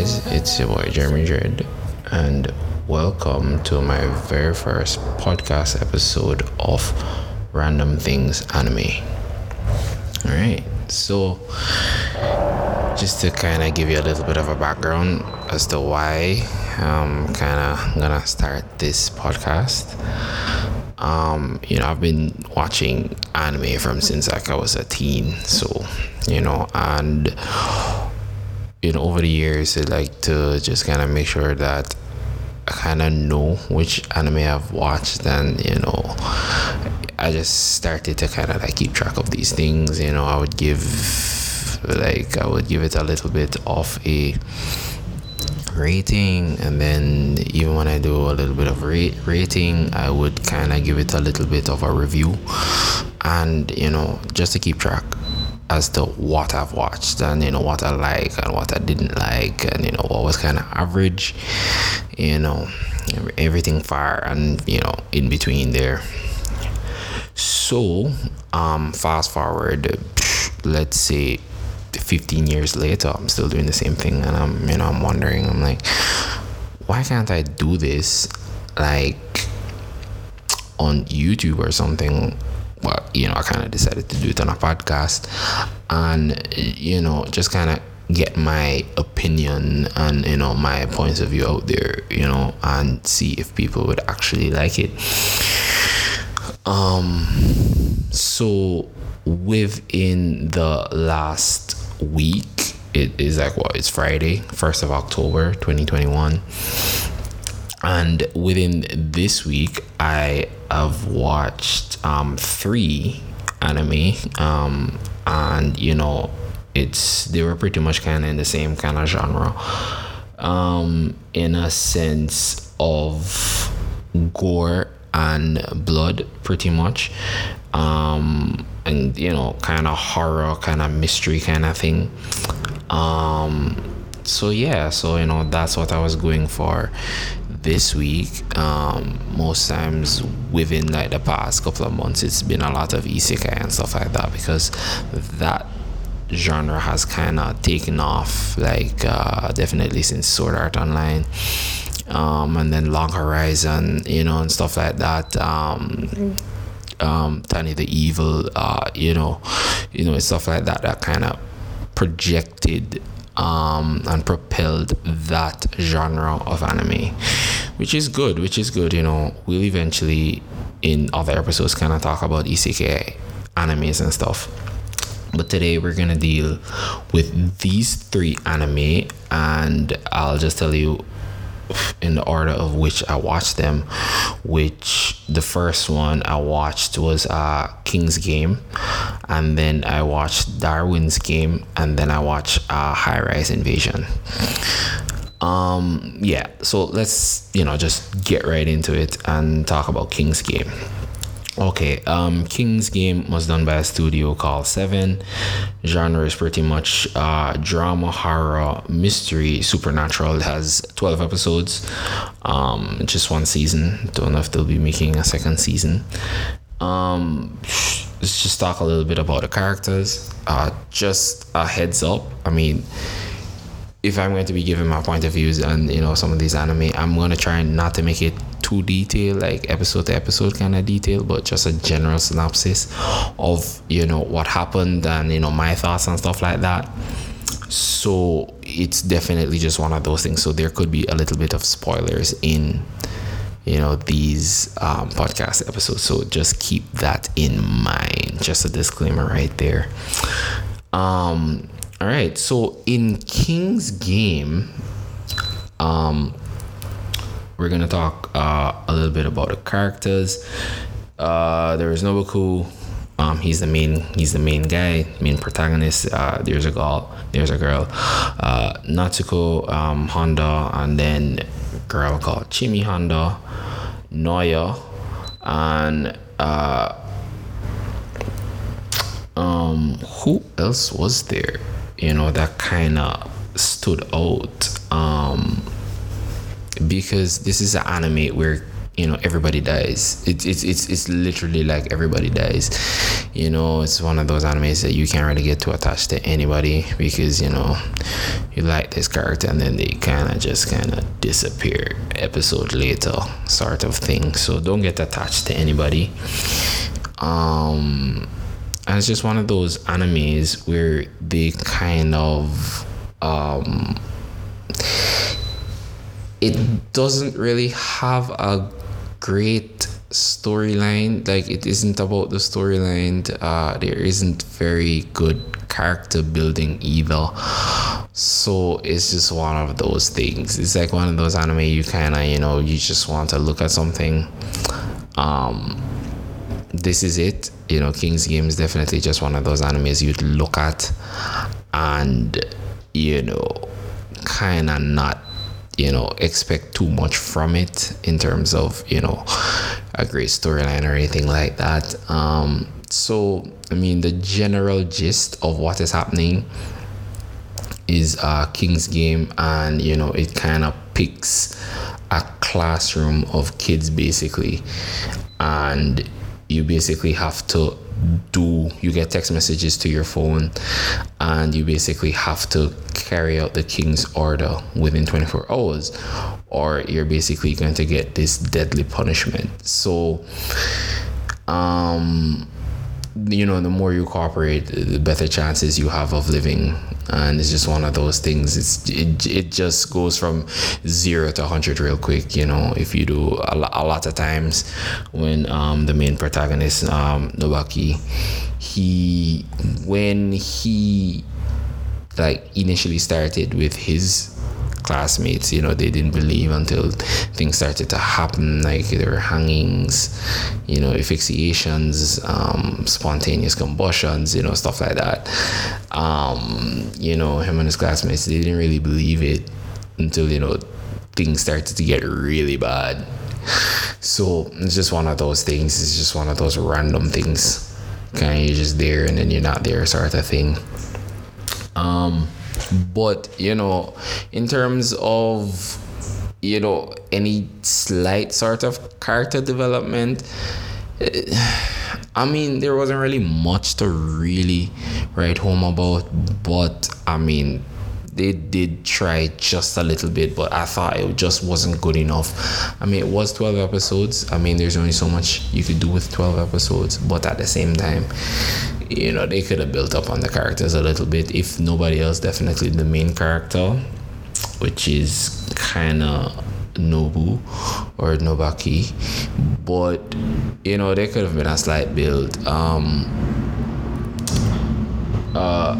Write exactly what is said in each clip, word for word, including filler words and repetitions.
guys, it's your boy Jeremy Dredd, and welcome to my very first podcast episode of Random Things Anime. Alright, so just to kind of give you a little bit of a background as to why I'm kind of gonna start this podcast. Um, you know, I've been watching anime from since like I was a teen, so, you know, and you know, over the years, I like to just kind of make sure that I kind of know which anime I've watched, and, you know, I just started to kind of like keep track of these things. You know, I would give, like, I would give it a little bit of a rating, and then even when I do a little bit of rate, rating, I would kind of give it a little bit of a review, and, you know, just to keep track as to what I've watched, and, you know, what I like and what I didn't like, and, you know, what was kind of average, you know, everything far and, you know, in between there. So um fast forward, let's say fifteen years later, I'm still doing the same thing, and I'm, you know, I'm wondering, I'm like, why can't I do this like on YouTube or something? But, you know, I kind of decided to do it on a podcast and, you know, just kind of get my opinion and, you know, my points of view out there, you know, and see if people would actually like it. Um, so within the last week, it is like, what, it's Friday, first of October, twenty twenty-one. And within this week, I have watched um, three anime, um, and, you know, it's they were pretty much kind of in the same kind of genre, um, in a sense of gore and blood, pretty much, um, and, you know, kind of horror, kind of mystery kind of thing. Um, so, yeah, so, you know, that's what I was going for this week. Um most times within like the past couple of months, it's been a lot of isekai and stuff like that, because that genre has kind of taken off, like, uh definitely since Sword Art Online, um and then Long Horizon, you know, and stuff like that. um mm. um Danny the Evil, uh you know you know stuff like that that kind of projected um and propelled that genre of anime, which is good, which is good you know, we'll eventually in other episodes kind of talk about isekai animes and stuff, but today we're gonna deal with these three anime, and I'll just tell you in the order of which I watched them. Which the first one I watched was uh King's Game, and then I watched Darwin's Game, and then I watched uh High Rise Invasion. Um yeah, so let's, you know, just get right into it and talk about King's Game. Okay, um King's Game was done by a studio called Seven. Genre is pretty much uh drama, horror, mystery, supernatural. It has twelve episodes, um just one season. Don't know if they'll be making a second season. Um let's just talk a little bit about the characters. Uh just a heads up, I mean, if I'm going to be giving my point of views on, you know, some of these anime, I'm going to try not to make it too detailed, like episode to episode kind of detail, but just a general synopsis of, you know, what happened and, you know, my thoughts and stuff like that. So it's definitely just one of those things. So there could be a little bit of spoilers in, you know, these um, podcast episodes. So just keep that in mind. Just a disclaimer right there. Um... All right, so in King's Game, um, we're going to talk uh, a little bit about the characters. Uh, there is Nobuaki. Um, he's the main, he's the main guy, main protagonist. Uh, there's a girl, there's a girl, uh, Natsuko um, Honda, and then a girl called Chimi Honda, Noya, and uh, um, who else was there? You know, that kind of stood out, um, because this is an anime where, you know, everybody dies. It's it's it's it's literally like everybody dies. You know, it's one of those animes that you can't really get too attached to anybody because, you know, you like this character and then they kind of just kind of disappear episode later, sort of thing. So don't get attached to anybody. Um, and it's just one of those animes where they kind of um. It doesn't really have a great storyline. Like, it isn't about the storyline. Uh, there isn't very good character building either. So it's just one of those things. It's like one of those anime you kind of, you know, you just want to look at something. Um, this is it. You know, King's Game is definitely just one of those animes you'd look at and, you know, kind of not, you know, expect too much from it in terms of, you know, a great storyline or anything like that. Um, so, I mean, the general gist of what is happening is uh, King's Game, and, you know, it kind of picks a classroom of kids, basically. And you basically have to do, you get text messages to your phone, and you basically have to carry out the king's order within twenty-four hours, or you're basically going to get this deadly punishment. So, um, you know, the more you cooperate, the better chances you have of living. And it's just one of those things. It's it, it just goes from zero to one hundred real quick. You know, if you do a, a lot of times when um, the main protagonist, um, Nobuaki, he, when he like initially started with his classmates, you know, they didn't believe until things started to happen. Like, there were hangings, you know, asphyxiations, um, spontaneous combustions, you know, stuff like that. Um, you know, him and his classmates, they didn't really believe it until, you know, things started to get really bad. So it's just one of those things. It's just one of those random things. Kind of, you're just there and then you're not there, sort of thing. Um, but, you know, in terms of, you know, any slight sort of character development, I mean, there wasn't really much to really write home about. But, I mean, they did try just a little bit, but I thought it just wasn't good enough. I mean, it was twelve episodes. I mean, there's only so much you could do with twelve episodes. But at the same time, you know, they could have built up on the characters a little bit. If nobody else, definitely the main character, which is kind of Nobu or Nobuaki. But, you know, there could have been a slight build. Um, uh,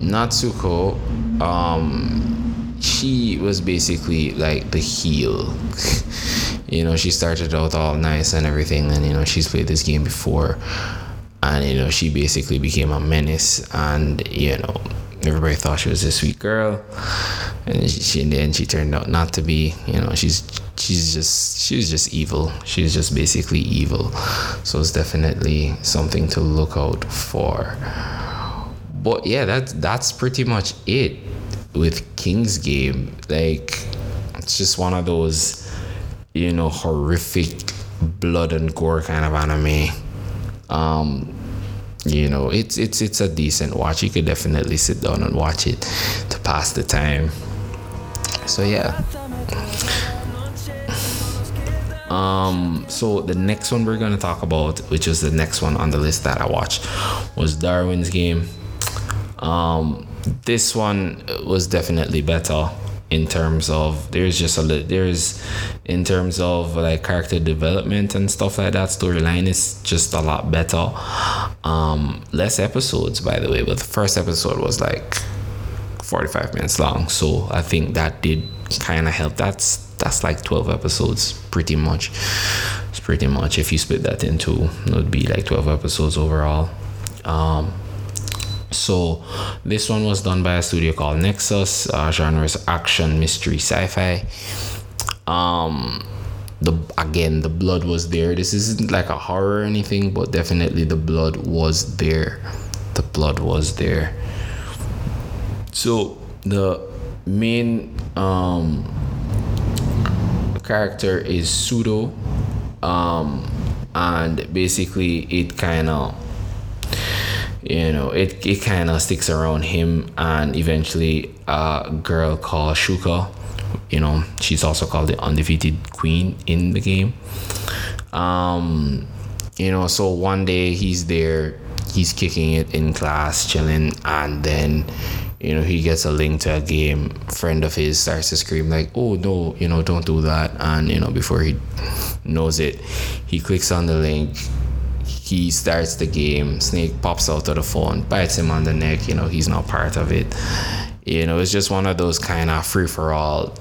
Natsuko, um, she was basically like the heel. You know, she started out all nice and everything. And, you know, she's played this game before. And, you know, she basically became a menace, and, you know, everybody thought she was a sweet girl, and she, and then she turned out not to be. You know, she's she's just she's just evil. She's just basically evil. So it's definitely something to look out for. But yeah, that's that's pretty much it with King's Game. Like, it's just one of those, you know, horrific blood and gore kind of anime. Um, you know, it's it's it's a decent watch. You could definitely sit down and watch it to pass the time. So yeah. Um, so the next one we're gonna talk about, which is the next one on the list that I watched, was Darwin's Game. Um, this one was definitely better in terms of there's just a little there's in terms of like character development and stuff like that. Storyline is just a lot better. Um less episodes, by the way, but the first episode was like forty-five minutes long, so I think that did kind of help. That's that's like twelve episodes pretty much. It's pretty much, if you split that in two, it would be like twelve episodes overall. um So this one was done by a studio called Nexus. Uh, genres action, mystery, sci-fi. Um, the again, the blood was there. This isn't like a horror or anything, but definitely the blood was there. The blood was there. So the main um, character is Pseudo, um, and basically it kind of, you know, it it kind of sticks around him, and eventually a girl called Shuka, you know, she's also called the undefeated queen in the game. Um, you know, so one day he's there, he's kicking it in class, chilling, and then, you know, he gets a link to a game. Friend of his starts to scream like, oh no, you know, don't do that. And, you know, before he knows it, he clicks on the link, he starts the game, Snake pops out of the phone, bites him on the neck, you know, he's not part of it. You know, it's just one of those kind of free-for-all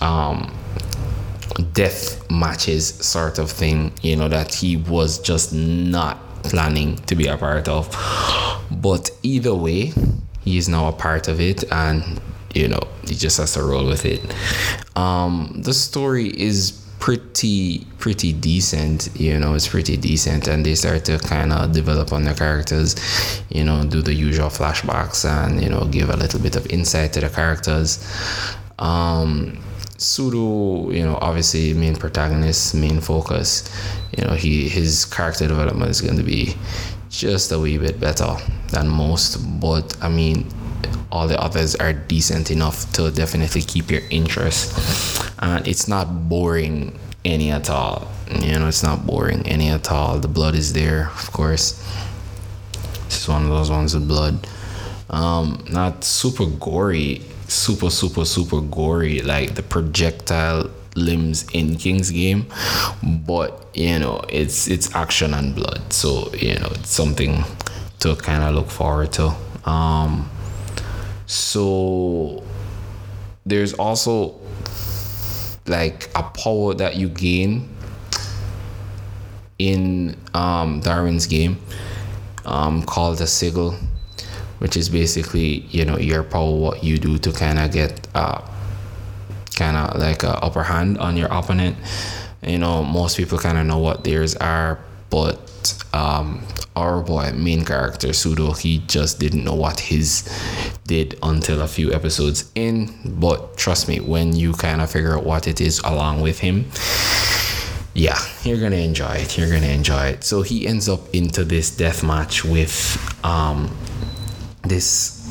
um, death matches sort of thing, you know, that he was just not planning to be a part of. But either way, he is now a part of it, and, you know, he just has to roll with it. Um, the story is pretty, pretty decent, you know, it's pretty decent, and they start to kind of develop on their characters, you know, do the usual flashbacks and, you know, give a little bit of insight to the characters. Um, Pseudo, you know, obviously main protagonist, main focus, you know, he his character development is going to be just a wee bit better than most, but I mean, all the others are decent enough to definitely keep your interest, and it's not boring any at all, you know, it's not boring any at all. The blood is there, of course, it's one of those ones with blood. Um, not super gory, super super super gory like the projectile limbs in King's Game, but you know, it's it's action and blood, so you know, it's something to kind of look forward to. Um, so there's also like a power that you gain in um, Darwin's Game um, called a sigil, which is basically, you know, your power, what you do to kind of get uh, kind of like an upper hand on your opponent. You know, most people kind of know what theirs are, but um, our boy, main character, Pseudo, he just didn't know what his did until a few episodes in. But trust me, when you kind of figure out what it is along with him, yeah, you're going to enjoy it. You're going to enjoy it. So he ends up into this deathmatch with um, this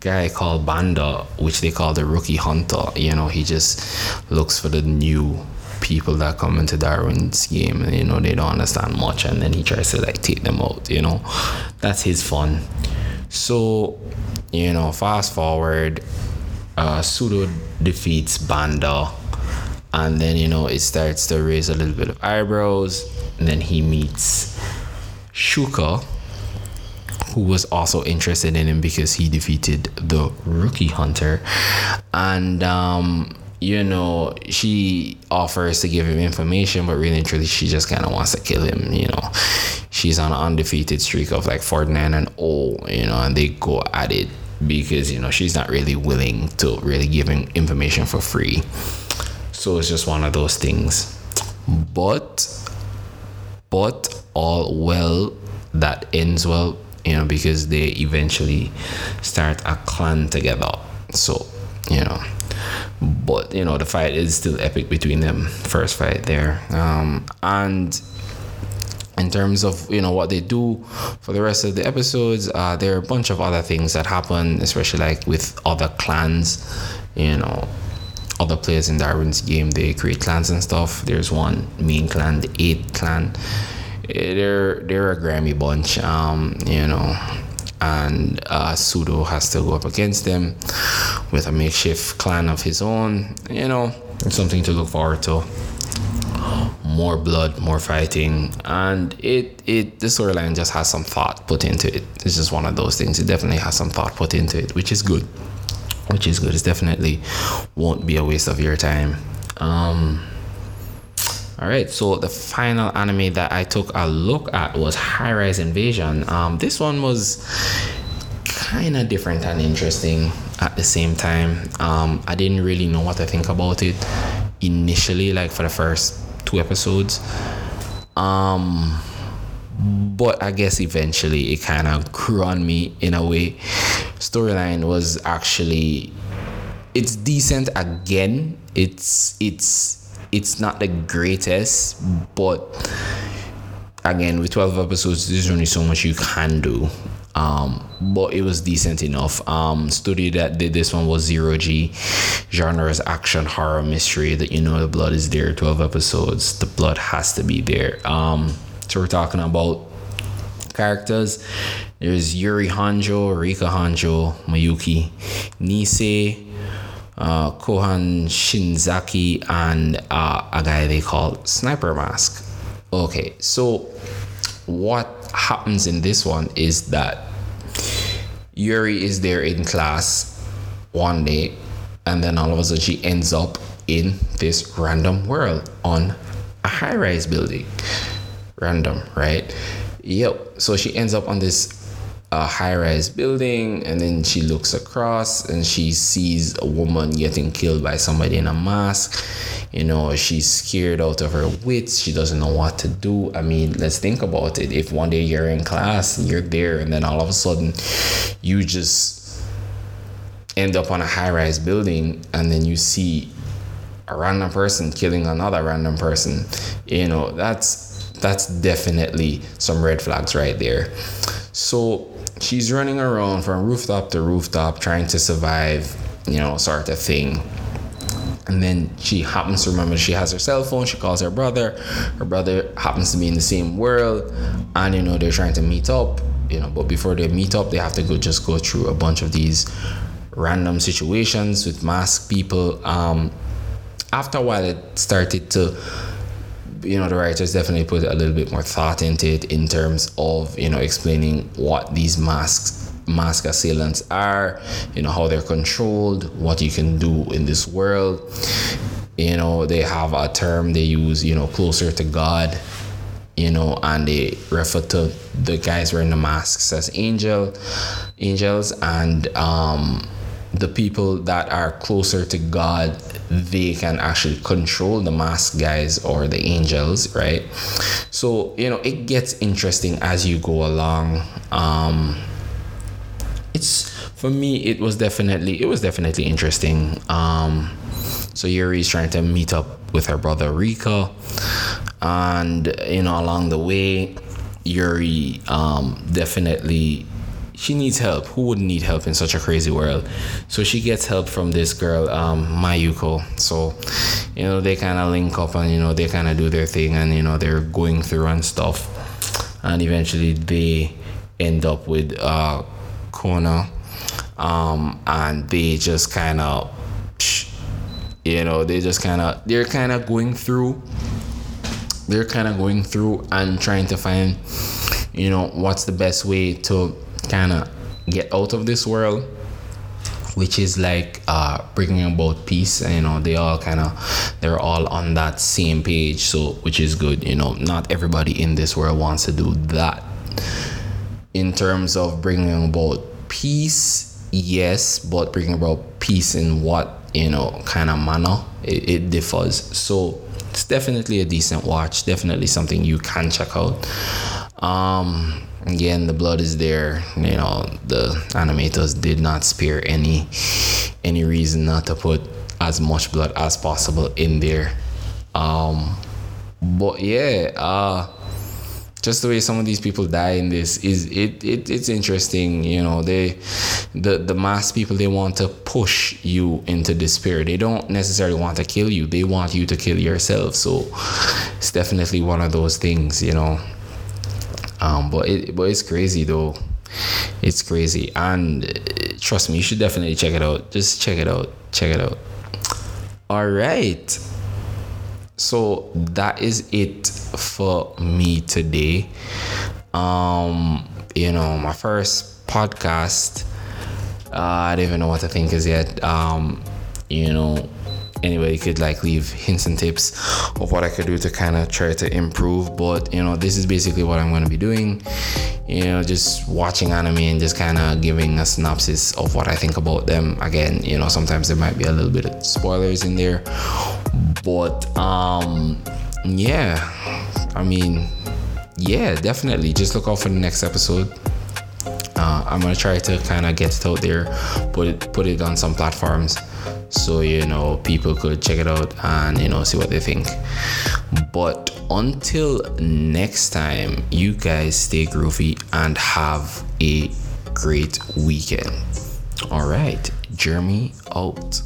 guy called Banda, which they call the Rookie Hunter. You know, he just looks for the new people that come into Darwin's Game, and you know, they don't understand much, and then he tries to like take them out, you know, that's his fun. So, you know, fast forward, uh, Pseudo defeats Banda, and then, you know, it starts to raise a little bit of eyebrows, and then he meets Shuka, who was also interested in him because he defeated the Rookie Hunter, and um you know, she offers to give him information, but really and truly, she just kind of wants to kill him, you know. She's on an undefeated streak of like forty-nine and oh, you know, and they go at it because, you know, she's not really willing to really give him information for free. So it's just one of those things. But, but all well that ends well, you know, because they eventually start a clan together. So, you know. But, you know, the fight is still epic between them. First fight there. Um, and in terms of, you know, what they do for the rest of the episodes, uh, there are a bunch of other things that happen, especially like with other clans, you know, other players in Darwin's Game, they create clans and stuff. There's one main clan, the Eight Clan. They're, they're a Grammy bunch, um, you know. And uh, Pseudo has to go up against them with a makeshift clan of his own. You know, it's something to look forward to. More blood, more fighting, and it it the storyline just has some thought put into it. It's just one of those things. It definitely has some thought put into it, which is good. Which is good. It definitely won't be a waste of your time. Um, Alright, so the final anime that I took a look at was High Rise Invasion. Um, this one was kind of different and interesting at the same time. Um, I didn't really know what to think about it initially, like for the first two episodes. Um, but I guess eventually it kind of grew on me in a way. Storyline was actually... It's decent again. It's... it's it's not the greatest, but again, with twelve episodes, there's only so much you can do. Um, but it was decent enough. Um, studio that did this one was Zero G. Genre is action, horror, mystery. That, you know, the blood is there. twelve episodes, the blood has to be there. Um, so we're talking about characters. There's Yuri Hanjo, Rika Hanjo, Mayuki Nisei, uh, Kohan Shinzaki, and uh, a guy they call Sniper Mask. Okay, so what happens in this one is that Yuri is there in class one day, and then all of a sudden she ends up in this random world on a high-rise building. Random, right? Yep. So she ends up on this uh, high-rise building, and then she looks across and she sees a woman getting killed by somebody in a mask. You know, she's scared out of her wits. She doesn't know what to do. I mean, let's think about it. If one day you're in class and you're there, and then all of a sudden you just end up on a high-rise building, and then you see a random person killing another random person, you know, that's that's definitely some red flags right there. So she's running around from rooftop to rooftop trying to survive, you know, sort of thing. And then she happens to remember she has her cell phone. She calls her brother. Her brother happens to be in the same world. And, you know, they're trying to meet up, you know. But before they meet up, they have to go just go through a bunch of these random situations with masked people. Um, after a while, it started to, you know, the writers definitely put a little bit more thought into it in terms of, you know, explaining what these masks mask assailants are, you know, how they're controlled, what you can do in this world. You know, they have a term they use, you know, closer to God, you know, and they refer to the guys wearing the masks as angel angels, and um the people that are closer to God, they can actually control the mask guys or the angels, right? So, you know, it gets interesting as you go along. um It's for me. It was definitely. It was definitely interesting. Um, so Yuri's trying to meet up with her brother Rika, and you know, along the way, Yuri um, definitely she needs help. Who wouldn't need help in such a crazy world? So she gets help from this girl, um, Mayuko. So you know, they kind of link up, and you know, they kind of do their thing, and you know, they're going through and stuff, and eventually they end up with uh. Corner, um, and they just kind of, you know, they just kind of, they're kind of going through, they're kind of going through and trying to find, you know, what's the best way to kind of get out of this world, which is like uh, bringing about peace. You know, they all kind of, they're all on that same page, so which is good. You know, not everybody in this world wants to do that. In terms of bringing about peace, yes, but bringing about peace in what, you know, kind of manner, it, it differs. So it's definitely a decent watch, definitely something you can check out. Um, again, the blood is there. You know, the animators did not spare any any reason not to put as much blood as possible in there. Um, but yeah, uh, just the way some of these people die in this is it, it it's interesting. You know, they the the mass people, they want to push you into despair. They don't necessarily want to kill you, they want you to kill yourself. So it's definitely one of those things, you know. Um but it but it's crazy though. It's crazy. And trust me, you should definitely check it out. Just check it out. Check it out. All right. So that is it for me today. Um, you know, my first podcast. Uh, I don't even know what to think as yet. Um, you know, anybody could like leave hints and tips of what I could do to kind of try to improve. But you know, this is basically what I'm going to be doing. You know, just watching anime and just kind of giving a synopsis of what I think about them. Again, you know, sometimes there might be a little bit of spoilers in there. But um yeah I mean yeah definitely just look out for the next episode. uh I'm gonna try to kind of get it out there, put it put it on some platforms. so you know people could check it out and you know see what they think. But until next time, you guys stay groovy and have a great weekend. All right, Jeremy out.